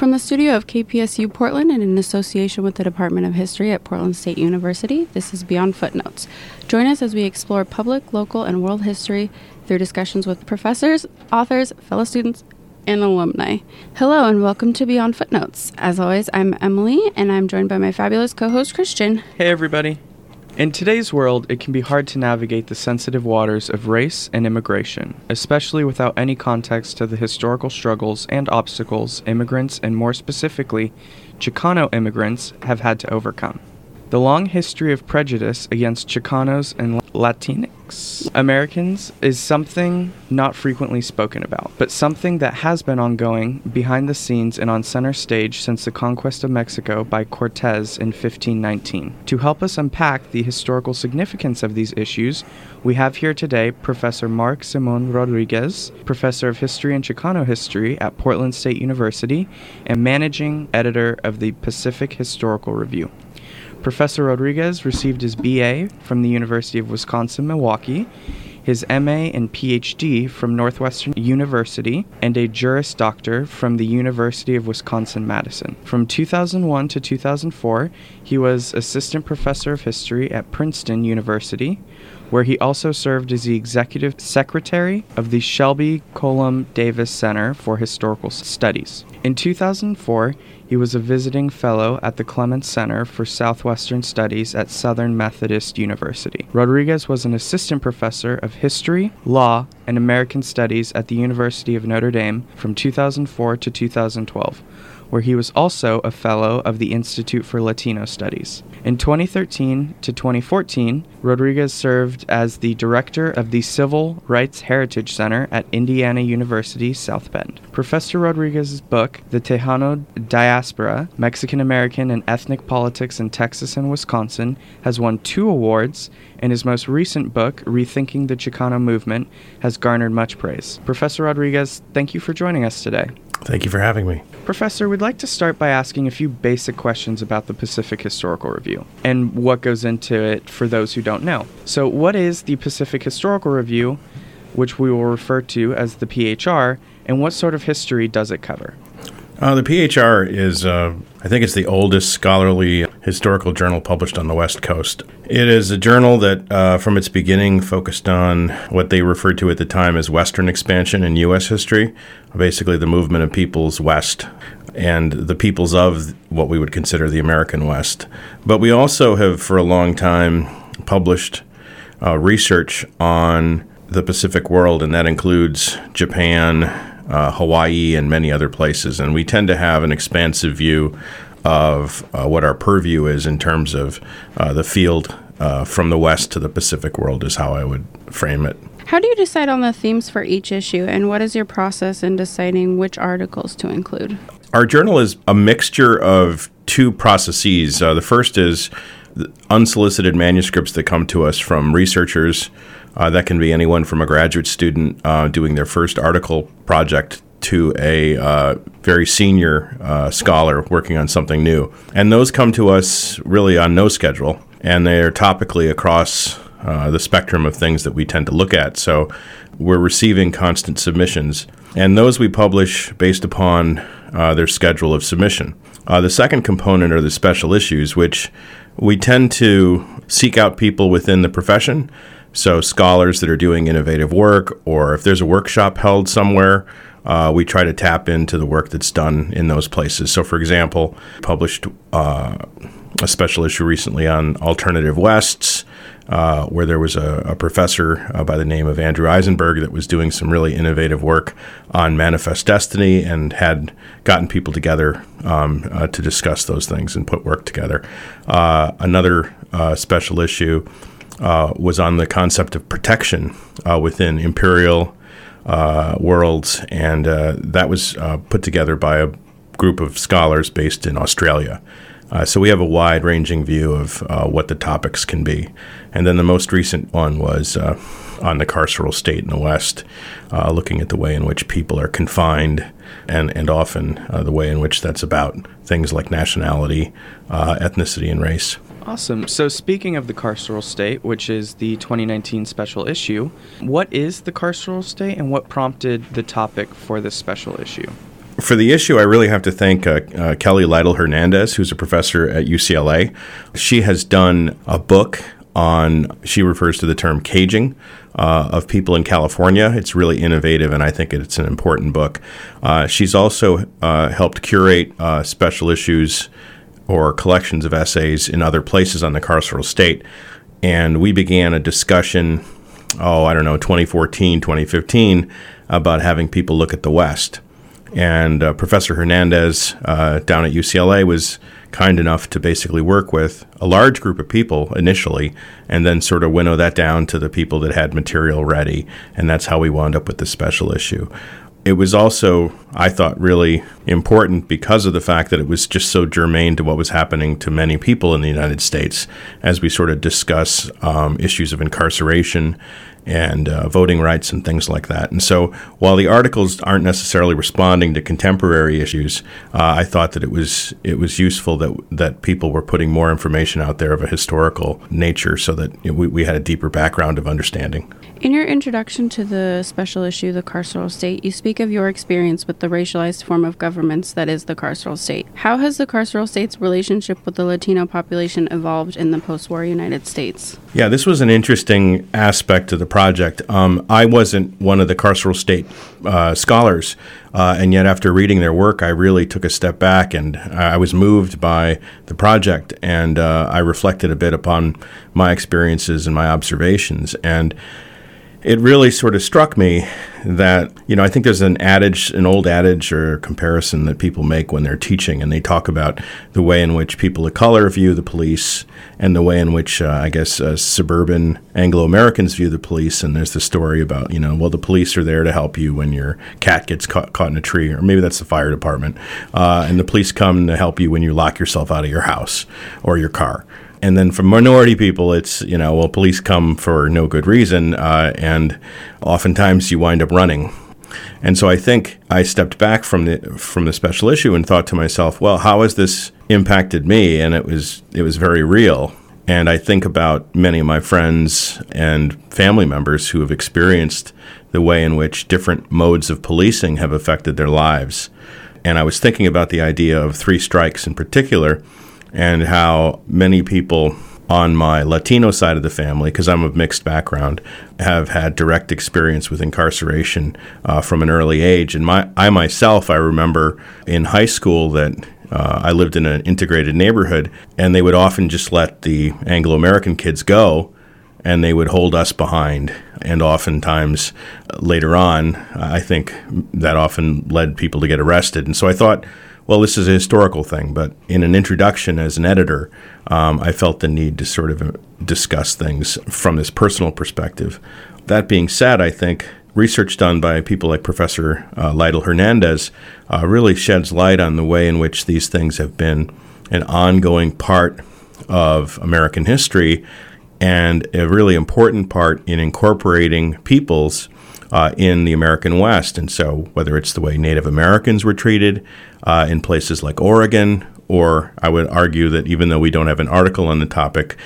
From the studio of KPSU Portland and in association with the Department of History at Portland State University, this is Beyond Footnotes. Join us as we explore public, local, and world history through discussions with professors, authors, fellow students, and alumni. Hello and welcome to Beyond Footnotes. As always, I'm Emily, and I'm joined by my fabulous co-host, Christian. Hey, everybody. In today's world, it can be hard to navigate the sensitive waters of race and immigration, especially without any context to the historical struggles and obstacles immigrants, and more specifically, Chicano immigrants, have had to overcome. The long history of prejudice against Chicanos and Latinx Americans is something not frequently spoken about, but something that has been ongoing behind the scenes and on center stage since the conquest of Mexico by Cortes in 1519. To help us unpack the historical significance of these issues, we have here today Professor Mark Simon Rodriguez, Professor of History and Chicano History at Portland State University and Managing Editor of the Pacific Historical Review. Professor Rodriguez received his B.A. from the University of Wisconsin-Milwaukee, his M.A. and Ph.D. from Northwestern University, and a Juris Doctor from the University of Wisconsin-Madison. From 2001 to 2004, he was Assistant Professor of History at Princeton University, where he also served as the Executive Secretary of the Shelby Cullom Davis Center for Historical Studies. In 2004, he was a visiting fellow at the Clements Center for Southwestern Studies at Southern Methodist University. Rodriguez was an assistant professor of history, law, and American studies at the University of Notre Dame from 2004 to 2012. Where he was also a fellow of the Institute for Latino Studies. In 2013 to 2014, Rodriguez served as the director of the Civil Rights Heritage Center at Indiana University South Bend. Professor Rodriguez's book, The Tejano Diaspora, Mexican American and Ethnic Politics in Texas and Wisconsin, has won 2 awards, and his most recent book, Rethinking the Chicano Movement, has garnered much praise. Professor Rodriguez, thank you for joining us today. Thank you for having me. Professor, we'd like to start by asking a few basic questions about the Pacific Historical Review and what goes into it for those who don't know. So what is the Pacific Historical Review, which we will refer to as the PHR, and what sort of history does it cover? The PHR is, I think it's the oldest scholarly historical journal published on the West Coast. It is a journal that, from its beginning, focused on what they referred to at the time as Western expansion in U.S. history, basically the movement of peoples west and the peoples of what we would consider the American West. But we also have, for a long time, published research on the Pacific world, and that includes Japan, Hawaii, and many other places. And we tend to have an expansive view of what our purview is in terms of the field from the West to the Pacific world is how I would frame it. How do you decide on the themes for each issue, and what is your process in deciding which articles to include? Our journal is a mixture of 2 processes. The first is the unsolicited manuscripts that come to us from researchers. That can be anyone from a graduate student doing their first article project to a very senior scholar working on something new. And those come to us really on no schedule, and they're topically across the spectrum of things that we tend to look at. So we're receiving constant submissions, and those we publish based upon their schedule of submission. The second component are the special issues, which we tend to seek out people within the profession, so scholars that are doing innovative work, or if there's a workshop held somewhere, we try to tap into the work that's done in those places. So, for example, published a special issue recently on Alternative Wests, where there was a professor by the name of Andrew Eisenberg that was doing some really innovative work on Manifest Destiny and had gotten people together to discuss those things and put work together. Another special issue was on the concept of protection within imperial worlds, and that was put together by a group of scholars based in Australia. So we have a wide-ranging view of what the topics can be. And then the most recent one was on the carceral state in the West, looking at the way in which people are confined and often the way in which that's about things like nationality, ethnicity, and race. Awesome. So speaking of the carceral state, which is the 2019 special issue, what is the carceral state and what prompted the topic for this special issue? For the issue, I really have to thank Kelly Lytle Hernandez, who's a professor at UCLA. She has done a book on, she refers to the term caging of people in California. It's really innovative, and I think it's an important book. She's also helped curate special issues or collections of essays in other places on the carceral state. And we began a discussion, 2014, 2015, about having people look at the West. And Professor Hernandez down at UCLA was kind enough to basically work with a large group of people initially and then sort of winnow that down to the people that had material ready. And that's how we wound up with this special issue. It was also, I thought, really important because of the fact that it was just so germane to what was happening to many people in the United States as we sort of discuss issues of incarceration and voting rights and things like that. And so while the articles aren't necessarily responding to contemporary issues, I thought that it was useful that people were putting more information out there of a historical nature so that we had a deeper background of understanding. In your introduction to the special issue, The Carceral State, you speak of your experience with the racialized form of governments that is the carceral state. How has the carceral state's relationship with the Latino population evolved in the post-war United States? Yeah, this was an interesting aspect of the project. I wasn't one of the carceral state scholars, and yet after reading their work, I really took a step back, and I was moved by the project, and I reflected a bit upon my experiences and my observations. And it really sort of struck me that, I think there's an old adage or comparison that people make when they're teaching, and they talk about the way in which people of color view the police and the way in which, suburban Anglo-Americans view the police. And there's the story about, the police are there to help you when your cat gets caught in a tree, or maybe that's the fire department, and the police come to help you when you lock yourself out of your house or your car. And then for minority people, it's, police come for no good reason, and oftentimes you wind up running. And so I think I stepped back from the special issue and thought to myself, well, how has this impacted me? And it was very real. And I think about many of my friends and family members who have experienced the way in which different modes of policing have affected their lives. And I was thinking about the idea of three strikes in particular, and how many people on my Latino side of the family, because I'm of mixed background, have had direct experience with incarceration from an early age. And I remember in high school that I lived in an integrated neighborhood, and they would often just let the Anglo-American kids go, and they would hold us behind. And oftentimes later on, I think that often led people to get arrested. And so I thought, well, this is a historical thing, but in an introduction as an editor, I felt the need to sort of discuss things from this personal perspective. That being said, I think research done by people like Professor Lytle Hernandez really sheds light on the way in which these things have been an ongoing part of American history and a really important part in incorporating peoples in the American West. And so whether it's the way Native Americans were treated in places like Oregon, or I would argue that even though we don't have an article on the topic,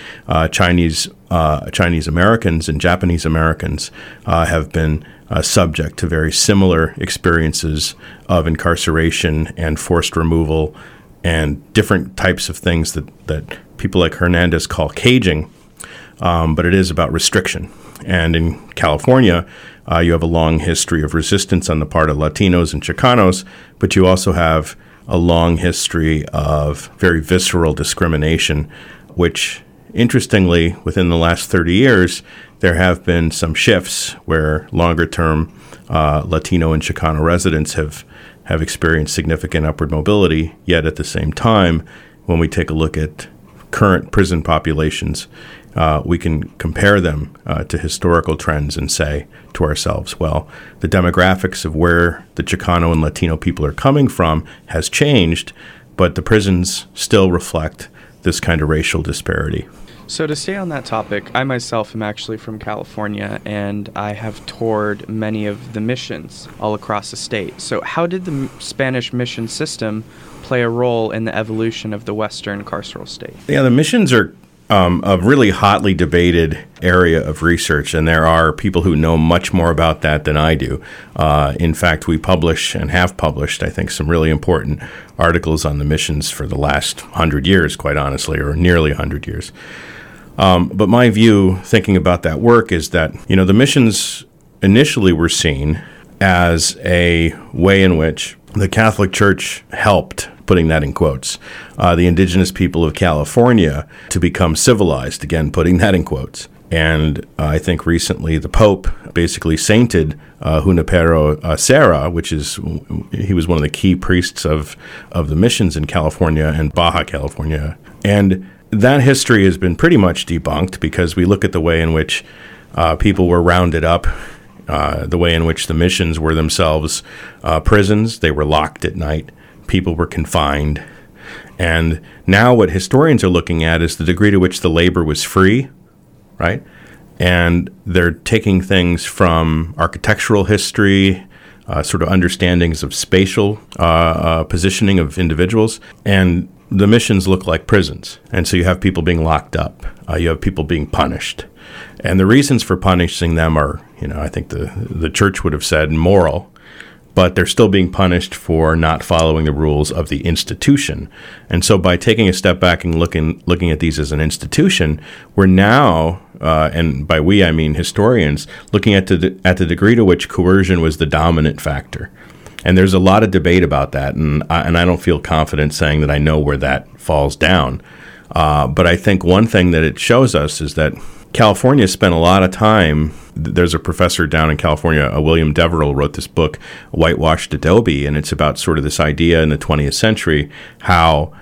Chinese Americans and Japanese Americans have been subject to very similar experiences of incarceration and forced removal and different types of things that people like Hernandez call caging. But it is about restriction. And in California, you have a long history of resistance on the part of Latinos and Chicanos, but you also have a long history of very visceral discrimination, which, interestingly, within the last 30 years, there have been some shifts where longer-term Latino and Chicano residents have experienced significant upward mobility, yet at the same time, when we take a look at current prison populations, we can compare them to historical trends and say to ourselves, well, the demographics of where the Chicano and Latino people are coming from has changed, but the prisons still reflect this kind of racial disparity. So to stay on that topic, I myself am actually from California, and I have toured many of the missions all across the state. So how did the Spanish mission system play a role in the evolution of the Western carceral state? Yeah, the missions are a really hotly debated area of research, and there are people who know much more about that than I do. In fact, we publish and have published, I think, some really important articles on the missions for the last 100 years, quite honestly, or nearly 100 years. But my view, thinking about that work, is that, you know, the missions initially were seen as a way in which the Catholic Church helped, putting that in quotes, the indigenous people of California to become civilized, again, putting that in quotes. And I think recently the Pope basically sainted Junipero Serra, which is, he was one of the key priests of the missions in California and Baja California. And that history has been pretty much debunked because we look at the way in which people were rounded up, the way in which the missions were themselves prisons. They were locked at night. People were confined. And now what historians are looking at is the degree to which the labor was free, right? And they're taking things from architectural history, sort of understandings of spatial positioning of individuals, and the missions look like prisons. And so you have people being locked up. You have people being punished. And the reasons for punishing them are, you know, I think the church would have said moral, but they're still being punished for not following the rules of the institution. And so by taking a step back and looking at these as an institution, we're now, and by we I mean historians, looking at the degree to which coercion was the dominant factor. And there's a lot of debate about that, and I don't feel confident saying that I know where that falls down. But I think one thing that it shows us is that California spent a lot of time. There's a professor down in California, William Deverell, wrote this book, Whitewashed Adobe, and it's about sort of this idea in the 20th century how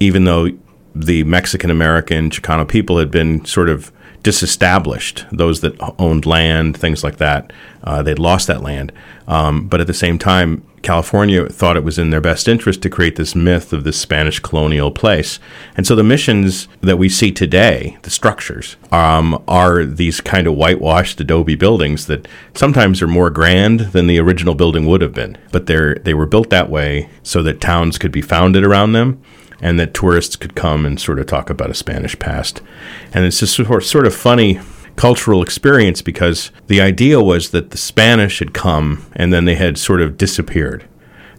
even though the Mexican-American Chicano people had been sort of disestablished, those that owned land, things like that, they'd lost that land. But at the same time, California thought it was in their best interest to create this myth of this Spanish colonial place. And so the missions that we see today, the structures, are these kind of whitewashed adobe buildings that sometimes are more grand than the original building would have been. But they were built that way so that towns could be founded around them and that tourists could come and sort of talk about a Spanish past. And it's just sort of funny cultural experience because the idea was that the Spanish had come and then they had sort of disappeared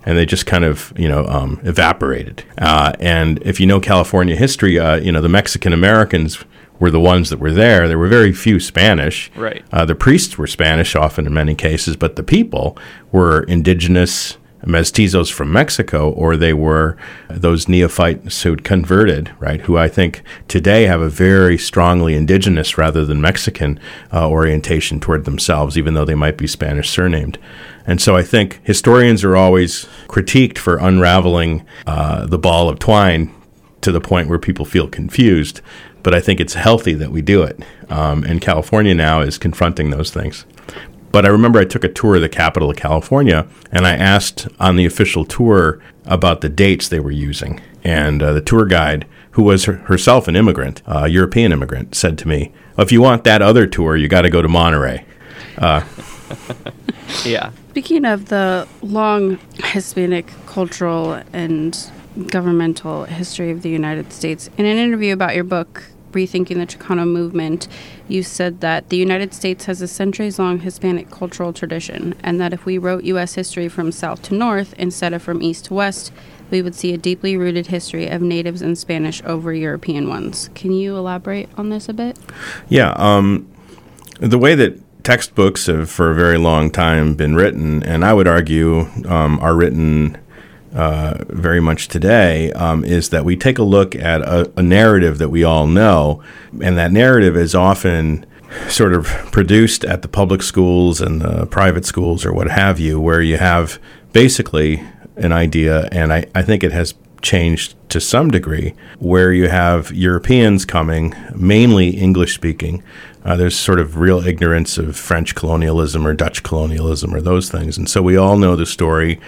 and they just kind of, you know, evaporated. And if you know California history, you know, the Mexican Americans were the ones that were there. There were very few Spanish. Right. The priests were Spanish often in many cases, but the people were indigenous mestizos from Mexico, or they were those neophytes who'd converted, right, who I think today have a very strongly indigenous rather than Mexican orientation toward themselves, even though they might be Spanish surnamed. And so I think historians are always critiqued for unraveling the ball of twine to the point where people feel confused, but I think it's healthy that we do it. And California now is confronting those things. But I remember I took a tour of the capital of California, and I asked on the official tour about the dates they were using. And the tour guide, who was herself an immigrant, a European immigrant, said to me, well, if you want that other tour, you got to go to Monterey. Yeah. Speaking of the long Hispanic cultural and governmental history of the United States, in an interview about your book, Rethinking the Chicano Movement, you said that the United States has a centuries-long Hispanic cultural tradition, and that if we wrote U.S. history from south to north instead of from east to west, we would see a deeply rooted history of natives and Spanish over European ones. Can you elaborate on this a bit? Yeah. The way that textbooks have for a very long time been written, and I would argue are written very much today, is that we take a look at a narrative that we all know, and that narrative is often sort of produced at the public schools and the private schools or what have you, where you have basically an idea, and I think it has changed to some degree, where you have Europeans coming, mainly English-speaking. There's sort of real ignorance of French colonialism or Dutch colonialism or those things, and so we all know the story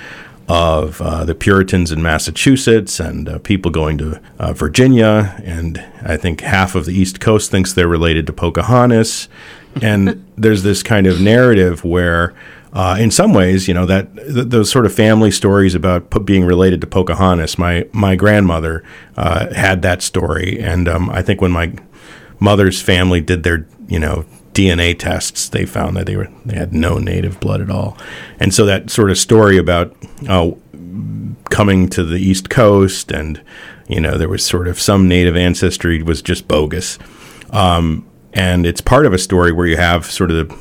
of the Puritans in Massachusetts and people going to Virginia, and I think half of the East Coast thinks they're related to Pocahontas. And there's this kind of narrative where In some ways, you know, that those sort of family stories about being related to Pocahontas, my grandmother had that story. And I think when my mother's family did their, you know, DNA tests, they found that they had no native blood at all. And so that sort of story about coming to the East Coast and, you know, there was sort of some native ancestry was just bogus. And it's part of a story where you have sort of the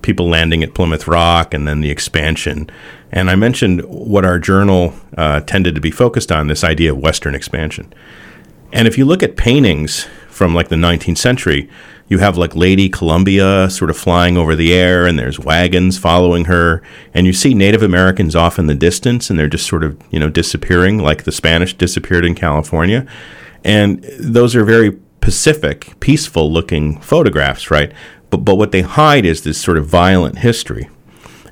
people landing at Plymouth Rock and then the expansion. And I mentioned what our journal tended to be focused on, this idea of Western expansion. And if you look at paintings from like the 19th century, you have like Lady Columbia sort of flying over the air and there's wagons following her. And you see Native Americans off in the distance and they're just sort of, you know, disappearing like the Spanish disappeared in California. And those are very Pacific, peaceful looking photographs, right? But what they hide is this sort of violent history.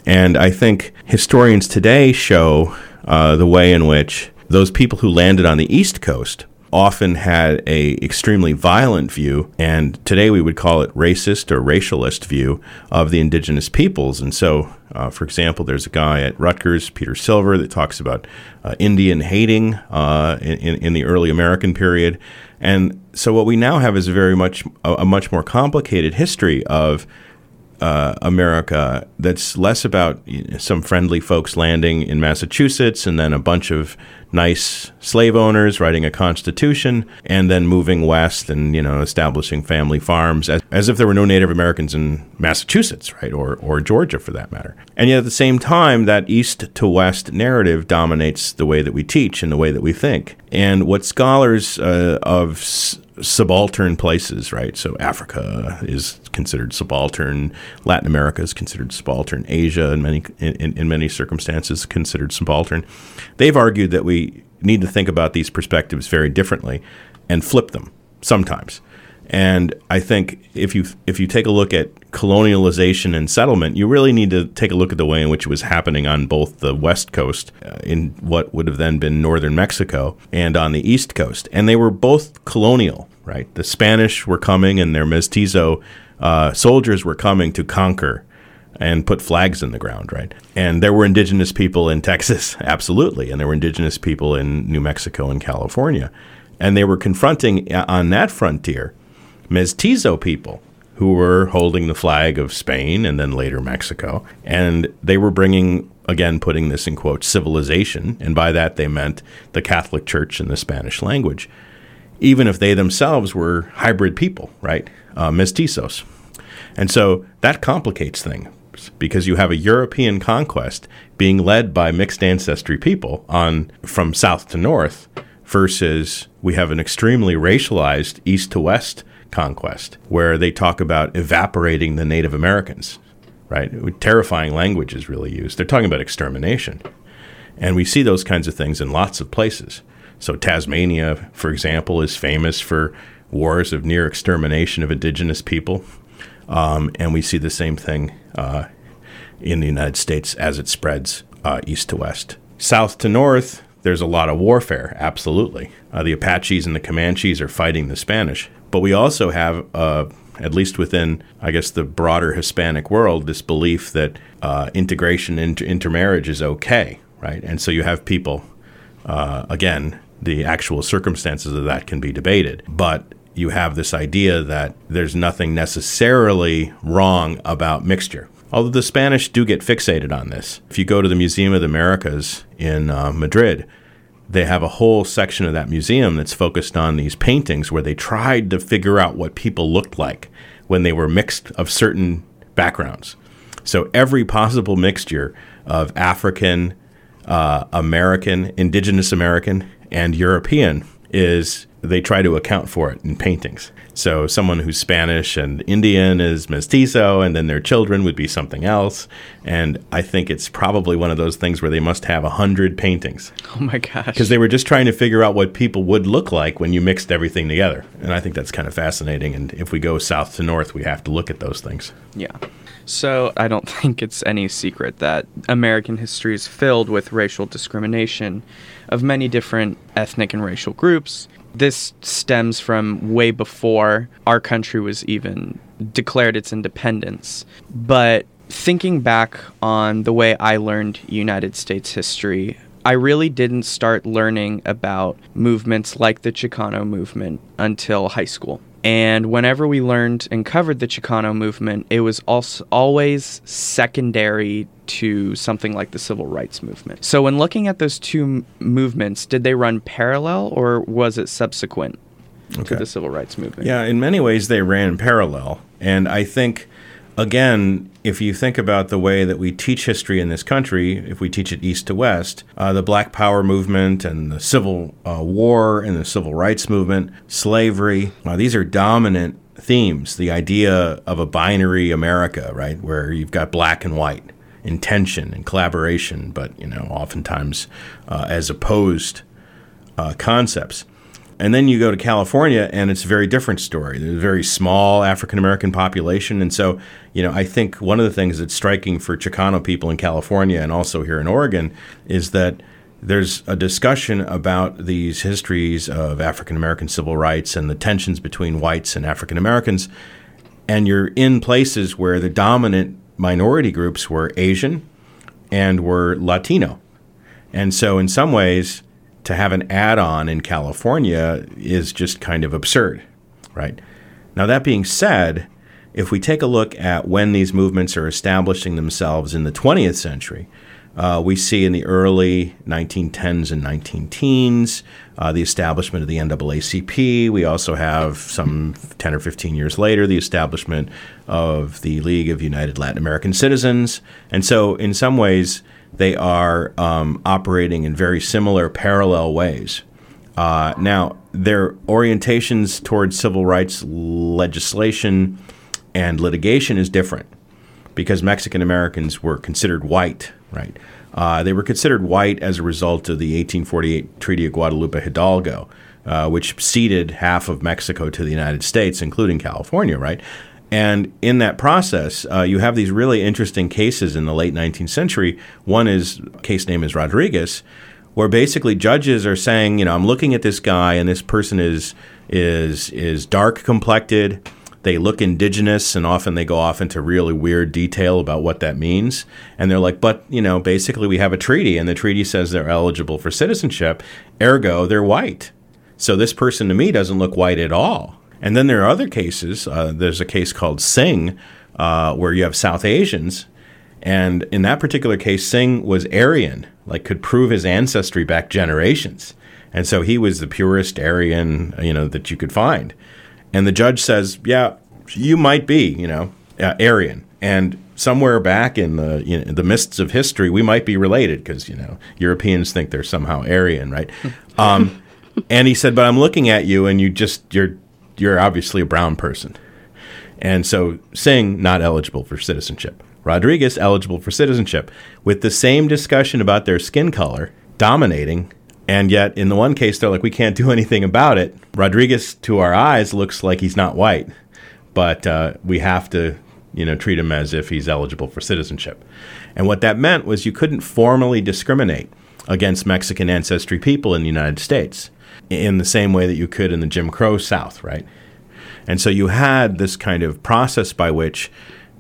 And I think historians today show the way in which those people who landed on the East Coast often had a extremely violent view, and today we would call it racist or racialist view of the indigenous peoples. And so, for example, there's a guy at Rutgers, Peter Silver, that talks about Indian hating in the early American period. And so what we now have is very much a much more complicated history of America that's less about some friendly folks landing in Massachusetts and then a bunch of nice slave owners writing a constitution and then moving west and, you know, establishing family farms as if there were no Native Americans in Massachusetts, right, or Georgia for that matter. And yet at the same time, that east to west narrative dominates the way that we teach and the way that we think. And what scholars of subaltern places, right? So Africa is considered subaltern, Latin America is considered subaltern, Asia in many circumstances considered subaltern. They've argued that we need to think about these perspectives very differently and flip them sometimes. And I think if you take a look at colonialization and settlement, you really need to take a look at the way in which it was happening on both the West Coast, in what would have then been northern Mexico, and on the East Coast. And they were both colonial, right? The Spanish were coming and their mestizo soldiers were coming to conquer and put flags in the ground, right? And there were indigenous people in Texas, absolutely. And there were indigenous people in New Mexico and California. And they were confronting on that frontier mestizo people who were holding the flag of Spain and then later Mexico. And they were bringing, again, putting this in quotes, civilization. And by that, they meant the Catholic Church and the Spanish language, even if they themselves were hybrid people, right? Mestizos. And so that complicates things because you have a European conquest being led by mixed ancestry people from south to north versus we have an extremely racialized east to west conquest, where they talk about evaporating the Native Americans, right? Terrifying language is really used. They're talking about extermination. And we see those kinds of things in lots of places. So Tasmania, for example, is famous for wars of near extermination of indigenous people. And we see the same thing in the United States as it spreads east to west. South to north, there's a lot of warfare, absolutely. The Apaches and the Comanches are fighting the Spanish. But we also have, at least within, I guess, the broader Hispanic world, this belief that integration into intermarriage is okay, right? And so you have people, again, the actual circumstances of that can be debated. But you have this idea that there's nothing necessarily wrong about mixture. Although the Spanish do get fixated on this. If you go to the Museum of the Americas in Madrid, they have a whole section of that museum that's focused on these paintings where they tried to figure out what people looked like when they were mixed of certain backgrounds. So every possible mixture of African, American, indigenous American, and European is they try to account for it in paintings. So someone who's Spanish and Indian is mestizo, and then their children would be something else. And I think it's probably one of those things where they must have 100 paintings. Oh my gosh. Because they were just trying to figure out what people would look like when you mixed everything together. And I think that's kind of fascinating. And if we go south to north, we have to look at those things. Yeah. So I don't think it's any secret that American history is filled with racial discrimination of many different ethnic and racial groups. This stems from way before our country was even declared its independence. But Thinking back on the way I learned United States history, I really didn't start learning about movements like the Chicano movement until high school. And whenever we learned and covered the Chicano movement, it was also always secondary to something like the Civil Rights Movement. So when looking at those two movements, did they run parallel or was it subsequent to the Civil Rights Movement? Yeah, in many ways they ran parallel. And I think, again, if you think about the way that we teach history in this country, if we teach it east to west, the Black Power movement and the Civil War and the Civil Rights Movement, slavery, these are dominant themes. The idea of a binary America, right, where you've got black and white, intention and collaboration, but, you know, oftentimes as opposed concepts. And then you go to California, and it's a very different story. There's a very small African-American population. And so, you know, I think one of the things that's striking for Chicano people in California and also here in Oregon is that there's a discussion about these histories of African-American civil rights and the tensions between whites and African-Americans. And you're in places where the dominant minority groups were Asian and were Latino. And so in some ways, to have an add-on in California is just kind of absurd, right? Now, that being said, if we take a look at when these movements are establishing themselves in the 20th century, we see in the early 1910s and 19-teens the establishment of the NAACP. We also have some 10 or 15 years later the establishment of the League of United Latin American Citizens. And so in some ways, they are operating in very similar parallel ways. Now, their orientations towards civil rights legislation and litigation is different because Mexican Americans were considered white, right? They were considered white as a result of the 1848 Treaty of Guadalupe Hidalgo, which ceded half of Mexico to the United States, including California, right? And in that process, you have these really interesting cases in the late 19th century. One is, case name is Rodriguez, where basically judges are saying, you know, I'm looking at this guy and this person is dark complected. They look indigenous, and often they go off into really weird detail about what that means. And they're like, but, you know, basically we have a treaty, and the treaty says they're eligible for citizenship. Ergo, they're white. So this person to me doesn't look white at all. And then there are other cases. There's a case called Singh where you have South Asians. And in that particular case, Singh was Aryan, like could prove his ancestry back generations. And so he was the purest Aryan, you know, that you could find. And the judge says, yeah, you might be, you know, Aryan. And somewhere back in the, you know, the mists of history, we might be related because, you know, Europeans think they're somehow Aryan, right? And he said, but I'm looking at you and you're obviously a brown person. And so Singh, not eligible for citizenship. Rodriguez, eligible for citizenship, with the same discussion about their skin color dominating. And yet in the one case, they're like, we can't do anything about it. Rodriguez, to our eyes, looks like he's not white, but we have to, you know, treat him as if he's eligible for citizenship. And what that meant was you couldn't formally discriminate against Mexican ancestry people in the United States in the same way that you could in the Jim Crow South, right? And so you had this kind of process by which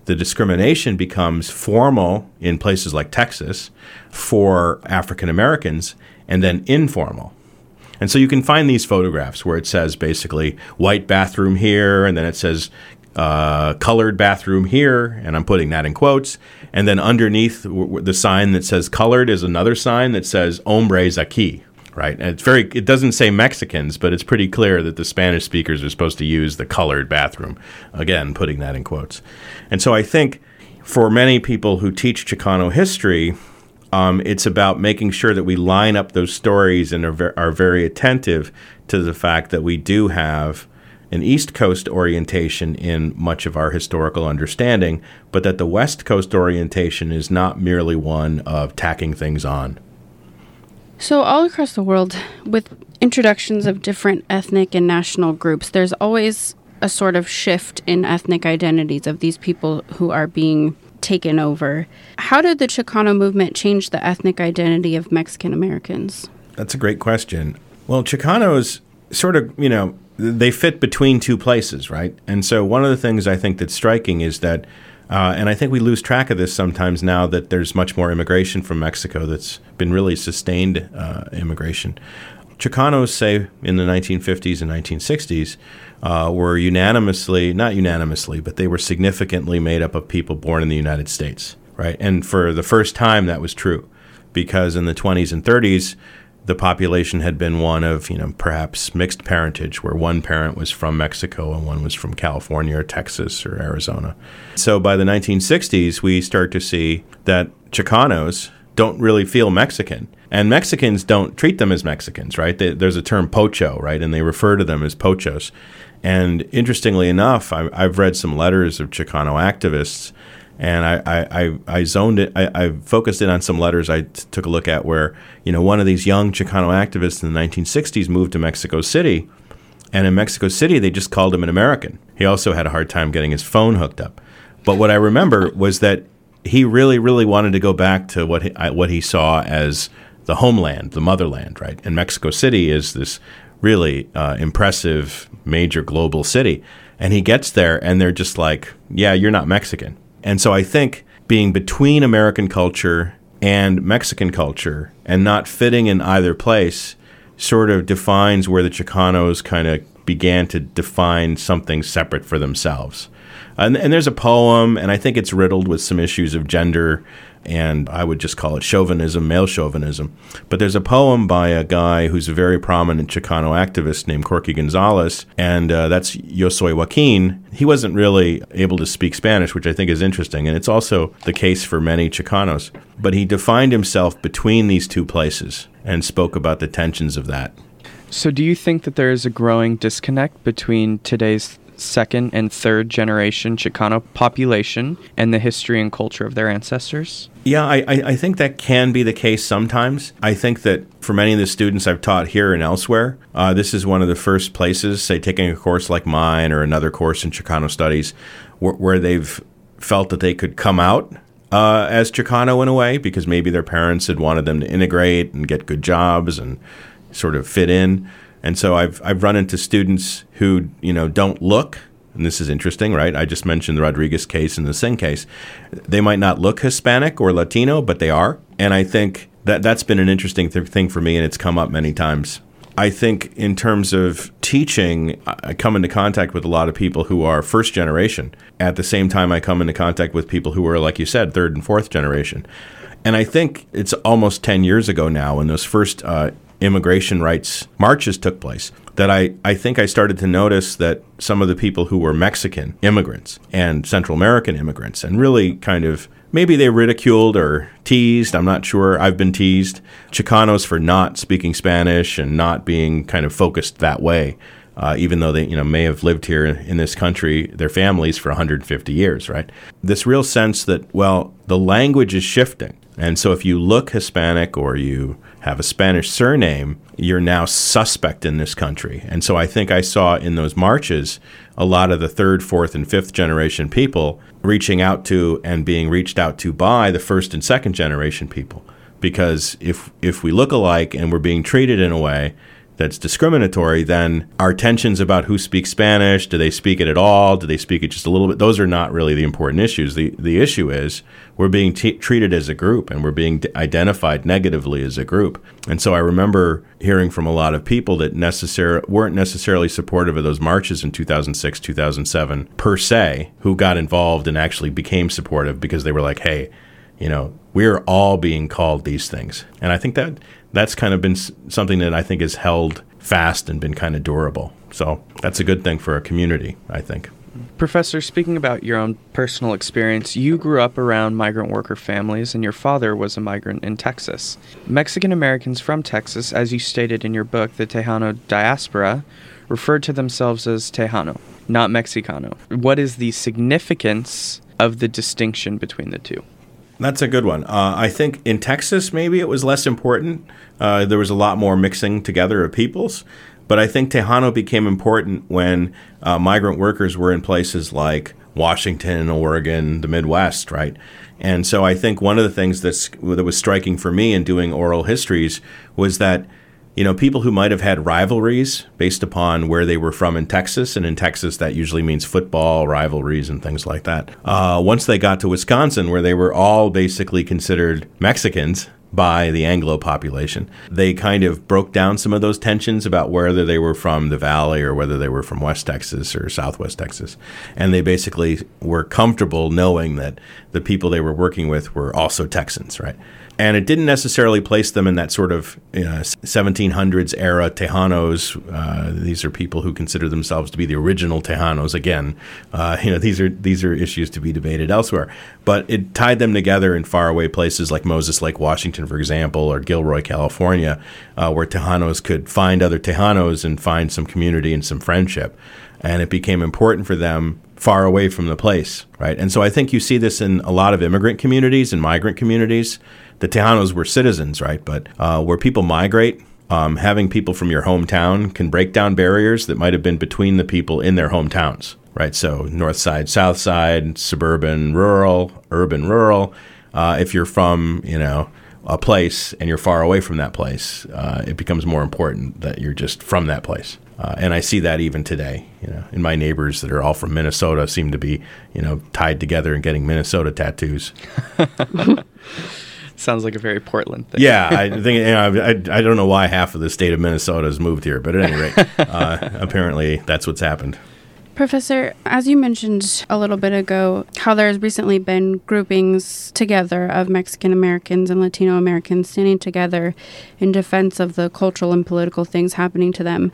the discrimination becomes formal in places like Texas for African Americans and then informal. And so you can find these photographs where it says basically white bathroom here, and then it says colored bathroom here, and I'm putting that in quotes. And then underneath the sign that says colored is another sign that says hombres aquí. Right. And it's very, it doesn't say Mexicans, but it's pretty clear that the Spanish speakers are supposed to use the colored bathroom. Again, putting that in quotes. And so I think for many people who teach Chicano history, it's about making sure that we line up those stories and are very attentive to the fact that we do have an East Coast orientation in much of our historical understanding, but that the West Coast orientation is not merely one of tacking things on. So all across the world, with introductions of different ethnic and national groups, there's always a sort of shift in ethnic identities of these people who are being taken over. How did the Chicano movement change the ethnic identity of Mexican Americans? That's a great question. Well, Chicanos sort of, you know, they fit between two places, right? And so one of the things I think that's striking is that And I think we lose track of this sometimes now that there's much more immigration from Mexico that's been really sustained immigration. Chicanos, say, in the 1950s and 1960s were unanimously, not unanimously, but they were significantly made up of people born in the United States, right? And for the first time, that was true, because in the 20s and 30s, the population had been one of, you know, perhaps mixed parentage, where one parent was from Mexico and one was from California or Texas or Arizona. So by the 1960s, we start to see that Chicanos don't really feel Mexican. And Mexicans don't treat them as Mexicans, right? There's a term pocho, right? And they refer to them as pochos. And interestingly enough, I've read some letters of Chicano activists, and I zoned it. I focused in on some letters I took a look at where, you know, one of these young Chicano activists in the 1960s moved to Mexico City. And in Mexico City, they just called him an American. He also had a hard time getting his phone hooked up. But what I remember was that he really, really wanted to go back to what he saw as the homeland, the motherland, right? And Mexico City is this really impressive, major global city. And he gets there, and they're just like, yeah, you're not Mexican. And so I think being between American culture and Mexican culture and not fitting in either place sort of defines where the Chicanos kind of began to define something separate for themselves. And there's a poem, and I think it's riddled with some issues of gender, and I would just call it chauvinism, male chauvinism. But there's a poem by a guy who's a very prominent Chicano activist named Corky Gonzalez, and that's Yo Soy Joaquín. He wasn't really able to speak Spanish, which I think is interesting, and it's also the case for many Chicanos. But he defined himself between these two places and spoke about the tensions of that. So do you think that there is a growing disconnect between today's second and third generation Chicano population and the history and culture of their ancestors? Yeah, I think that can be the case sometimes. I think that for many of the students I've taught here and elsewhere, this is one of the first places, say taking a course like mine or another course in Chicano studies, where they've felt that they could come out as Chicano in a way, because maybe their parents had wanted them to integrate and get good jobs and sort of fit in. And so I've run into students who, you know, don't look, and this is interesting, right? I just mentioned the Rodriguez case and the Singh case. They might not look Hispanic or Latino, but they are. And I think that's been an interesting thing for me, and it's come up many times. I think in terms of teaching, I come into contact with a lot of people who are first generation. At the same time, I come into contact with people who are, like you said, third and fourth generation. And I think it's almost 10 years ago now when those first immigration rights marches took place, that I think I started to notice that some of the people who were Mexican immigrants and Central American immigrants, and really kind of maybe they ridiculed or teased, I'm not sure, I've been teased, Chicanos for not speaking Spanish and not being kind of focused that way, even though they, you know, may have lived here in this country, their families, for 150 years, right? This real sense that, well, the language is shifting. And so if you look Hispanic or you have a Spanish surname, you're now suspect in this country. And so I think I saw in those marches a lot of the third, fourth, and fifth generation people reaching out to and being reached out to by the first and second generation people. Because if we look alike and we're being treated in a way that's discriminatory, then our tensions about who speaks Spanish, do they speak it at all, do they speak it just a little bit, those are not really the important issues. The issue is we're being treated as a group, and we're being identified negatively as a group. And so I remember hearing from a lot of people that weren't necessarily supportive of those marches in 2006, 2007 per se, who got involved and actually became supportive because they were like, hey, you know, we're all being called these things. And I think that that's kind of been something that I think has held fast and been kind of durable. So that's a good thing for a community, I think. Professor, speaking about your own personal experience, you grew up around migrant worker families, and your father was a migrant in Texas. Mexican Americans from Texas, as you stated in your book, The Tejano Diaspora, referred to themselves as Tejano, not Mexicano. What is the significance of the distinction between the two? That's a good one. I think in Texas, maybe it was less important. There was a lot more mixing together of peoples. But I think Tejano became important when migrant workers were in places like Washington, Oregon, the Midwest, right? And so I think one of the things that was striking for me in doing oral histories was that you know, people who might have had rivalries based upon where they were from in Texas, and in Texas that usually means football rivalries and things like that. Once they got to Wisconsin, where they were all basically considered Mexicans by the Anglo population, they kind of broke down some of those tensions about whether they were from the Valley or whether they were from West Texas or Southwest Texas. And they basically were comfortable knowing that the people they were working with were also Texans, right? And it didn't necessarily place them in that sort of 1700s era Tejanos. These are people who consider themselves to be the original Tejanos. Again, these are issues to be debated elsewhere. But it tied them together in faraway places like Moses Lake, Washington, for example, or Gilroy, California, where Tejanos could find other Tejanos and find some community and some friendship. And it became important for them far away from the place, right? And so I think you see this in a lot of immigrant communities and migrant communities. The Tejanos were citizens, right? But where people migrate, having people from your hometown can break down barriers that might have been between the people in their hometowns, right? So north side, south side, suburban, rural, urban, rural. If you're from, a place and you're far away from that place, it becomes more important that you're just from that place. And I see that even today, and my neighbors that are all from Minnesota seem to be, tied together and getting Minnesota tattoos. Sounds like a very Portland thing. Yeah, I think I don't know why half of the state of Minnesota has moved here, but at any rate, apparently that's what's happened. Professor, as you mentioned a little bit ago, how there's recently been groupings together of Mexican Americans and Latino Americans standing together in defense of the cultural and political things happening to them.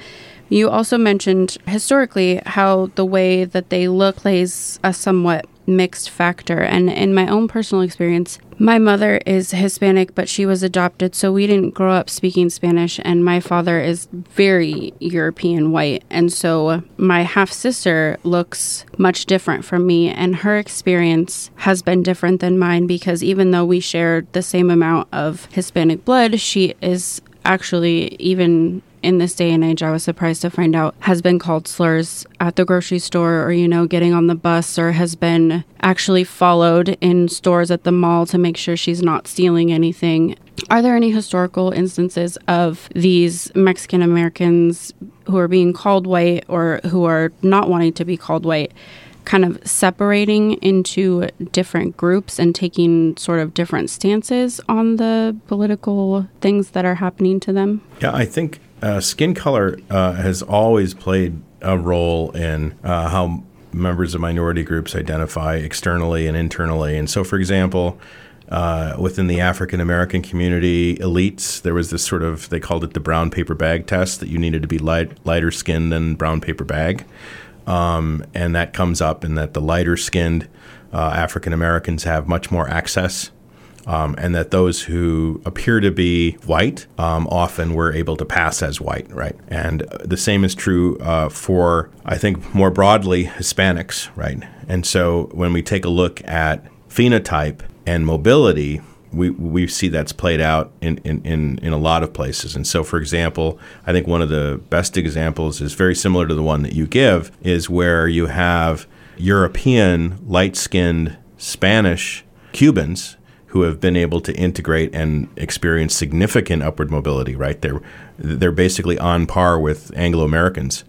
You also mentioned historically how the way that they look plays a somewhat mixed factor. And in my own personal experience, my mother is Hispanic, but she was adopted, so we didn't grow up speaking Spanish. And my father is very European white. And so my half-sister looks much different from me. And her experience has been different than mine because even though we shared the same amount of Hispanic blood, she is actually, even in this day and age, I was surprised to find out, has been called slurs at the grocery store or, getting on the bus, or has been actually followed in stores at the mall to make sure she's not stealing anything. Are there any historical instances of these Mexican Americans who are being called white or who are not wanting to be called white kind of separating into different groups and taking sort of different stances on the political things that are happening to them? Yeah, I think skin color has always played a role in how members of minority groups identify externally and internally. And so, for example, within the African-American community elites, there was this sort of, they called it the brown paper bag test, that you needed to be lighter skinned than brown paper bag. And that comes up in that the lighter skinned African-Americans have much more access, and that those who appear to be white often were able to pass as white, right? And the same is true for, I think, more broadly, Hispanics, right? And so when we take a look at phenotype and mobility, we see that's played out in a lot of places. And so, for example, I think one of the best examples is very similar to the one that you give, is where you have European, light-skinned, Spanish Cubans who have been able to integrate and experience significant upward mobility, right? They're basically on par with Anglo-Americans.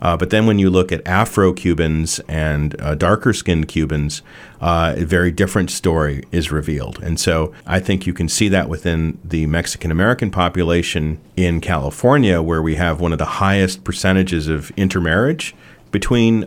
But then when you look at Afro-Cubans and darker-skinned Cubans, a very different story is revealed. And so I think you can see that within the Mexican-American population in California, where we have one of the highest percentages of intermarriage between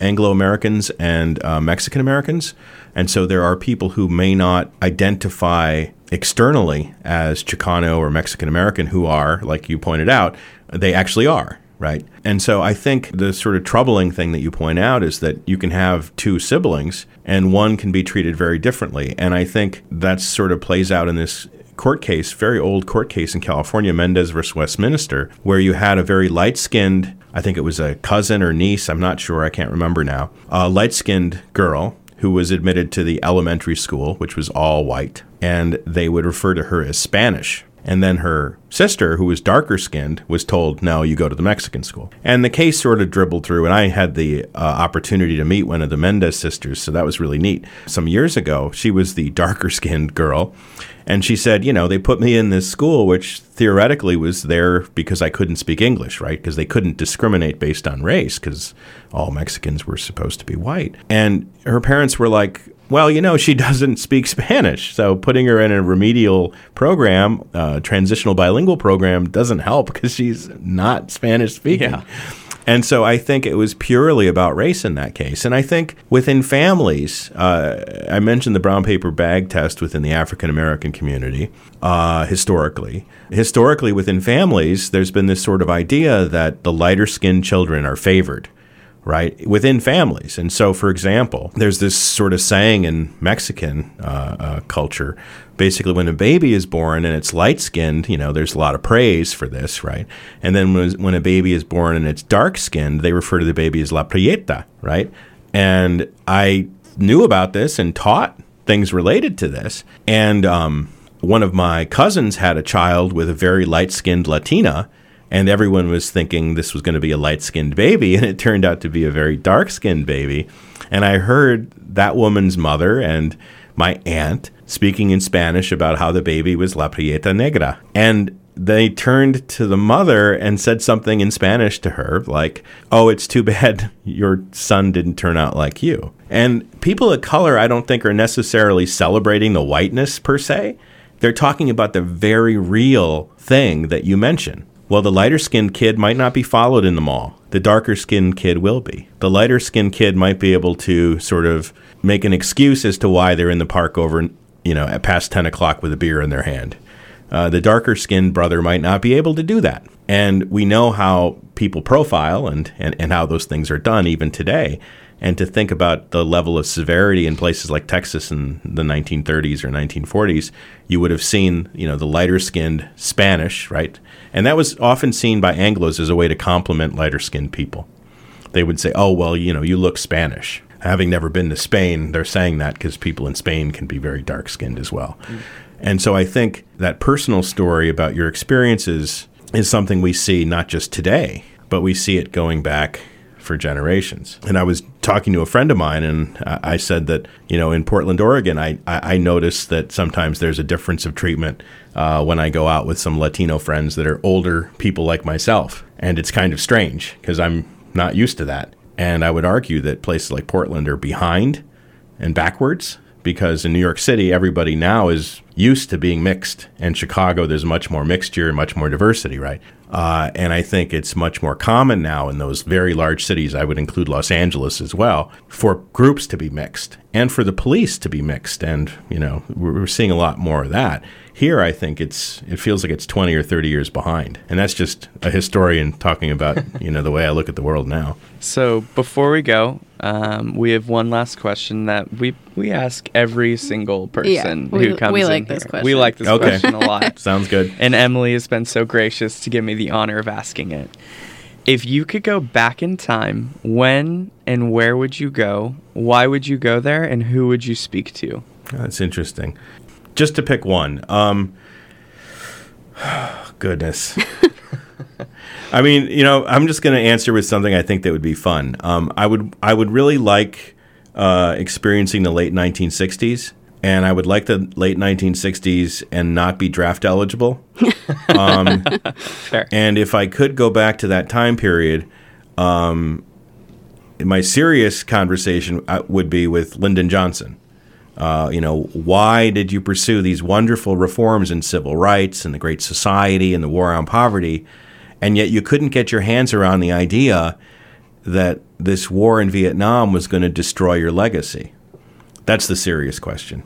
Anglo-Americans and Mexican-Americans. And so there are people who may not identify externally as Chicano or Mexican-American who are, like you pointed out, they actually are, right? And so I think the sort of troubling thing that you point out is that you can have two siblings and one can be treated very differently. And I think that sort of plays out in this court case, very old court case in California, Mendez versus Westminster, where you had a very light-skinned, I think it was a cousin or niece, I'm not sure, I can't remember now, a light-skinned girl who was admitted to the elementary school, which was all white, and they would refer to her as Spanish. And then her sister, who was darker skinned, was told, no, you go to the Mexican school. And the case sort of dribbled through, and I had the opportunity to meet one of the Mendez sisters, so that was really neat. Some years ago, she was the darker skinned girl, And she said, you know, they put me in this school, which theoretically was there because I couldn't speak English, right? Because they couldn't discriminate based on race because all Mexicans were supposed to be white. And her parents were like, well, you know, she doesn't speak Spanish. So putting her in a remedial program, transitional bilingual program, doesn't help because she's not Spanish speaking. Yeah. And so I think it was purely about race in that case. And I think within families, I mentioned the brown paper bag test within the African-American community historically. Historically, within families, there's been this sort of idea that the lighter-skinned children are favored, right, within families. And so, for example, there's this sort of saying in Mexican culture, basically when a baby is born and it's light-skinned, you know, there's a lot of praise for this, right? And then when a baby is born and it's dark-skinned, they refer to the baby as la prieta, right? And I knew about this and taught things related to this. And one of my cousins had a child with a very light-skinned Latina, and everyone was thinking this was going to be a light-skinned baby, and it turned out to be a very dark-skinned baby. And I heard that woman's mother and my aunt speaking in Spanish about how the baby was la prieta negra. And they turned to the mother and said something in Spanish to her like, oh, it's too bad your son didn't turn out like you. And people of color, I don't think, are necessarily celebrating the whiteness per se. They're talking about the very real thing that you mentioned. Well, the lighter-skinned kid might not be followed in the mall. The darker-skinned kid will be. The lighter-skinned kid might be able to sort of make an excuse as to why they're in the park over, you know, at past 10 o'clock with a beer in their hand. The darker-skinned brother might not be able to do that. And we know how people profile and how those things are done even today. And to think about the level of severity in places like Texas in the 1930s or 1940s, you would have seen, you know, the lighter-skinned Spanish, right? And that was often seen by Anglos as a way to compliment lighter-skinned people. They would say, oh, well, you know, you look Spanish. Having never been to Spain, they're saying that because people in Spain can be very dark-skinned as well. Mm-hmm. And so I think that personal story about your experiences is something we see not just today, but we see it going back for generations. And I was talking to a friend of mine, and I said that, you know, in Portland, Oregon, I noticed that sometimes there's a difference of treatment when I go out with some Latino friends that are older people like myself. And it's kind of strange because I'm not used to that. And I would argue that places like Portland are behind and backwards because in New York City, everybody now is used to being mixed. And Chicago, there's much more mixture and much more diversity, right? And I think it's much more common now in those very large cities, I would include Los Angeles as well, for groups to be mixed and for the police to be mixed. And, you know, we're seeing a lot more of that. Here, I think it feels like it's 20 or 30 years behind. And that's just a historian talking about, you know, the way I look at the world now. So before we go, we have one last question that we ask every single person who comes in. We like this question a lot. Sounds good. And Emily has been so gracious to give me the honor of asking it. If you could go back in time, when and where would you go? Why would you go there? And who would you speak to? That's interesting. Just to pick one. Goodness. I mean, you know, I'm just going to answer with something I think that would be fun. I would really like experiencing the late 1960s. And I would like the late 1960s and not be draft eligible. Sure. And if I could go back to that time period, my serious conversation would be with Lyndon Johnson. You know, why did you pursue these wonderful reforms in civil rights and the Great Society and the war on poverty, and yet you couldn't get your hands around the idea that this war in Vietnam was going to destroy your legacy? That's the serious question.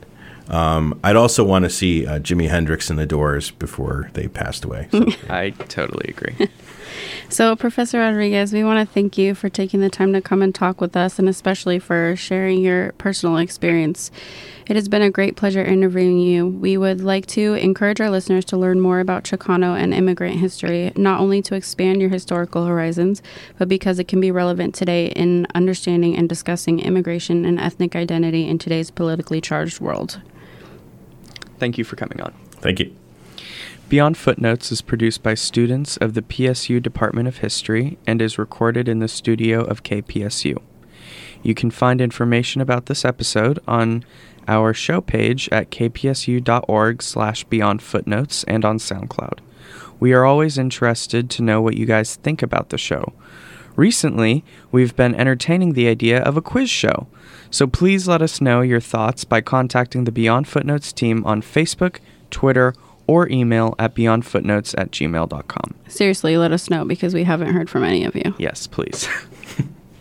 I'd also want to see Jimi Hendrix and the Doors before they passed away. So. I totally agree. So, Professor Rodriguez, we want to thank you for taking the time to come and talk with us, and especially for sharing your personal experience. It has been a great pleasure interviewing you. We would like to encourage our listeners to learn more about Chicano and immigrant history, not only to expand your historical horizons, but because it can be relevant today in understanding and discussing immigration and ethnic identity in today's politically charged world. Thank you for coming on. Thank you. Beyond Footnotes is produced by students of the PSU Department of History and is recorded in the studio of KPSU. You can find information about this episode on our show page at kpsu.org/beyondfootnotes and on SoundCloud. We are always interested to know what you guys think about the show. Recently, we've been entertaining the idea of a quiz show, so please let us know your thoughts by contacting the Beyond Footnotes team on Facebook, Twitter, or email at beyondfootnotes@gmail.com. Seriously, let us know because we haven't heard from any of you. Yes, please.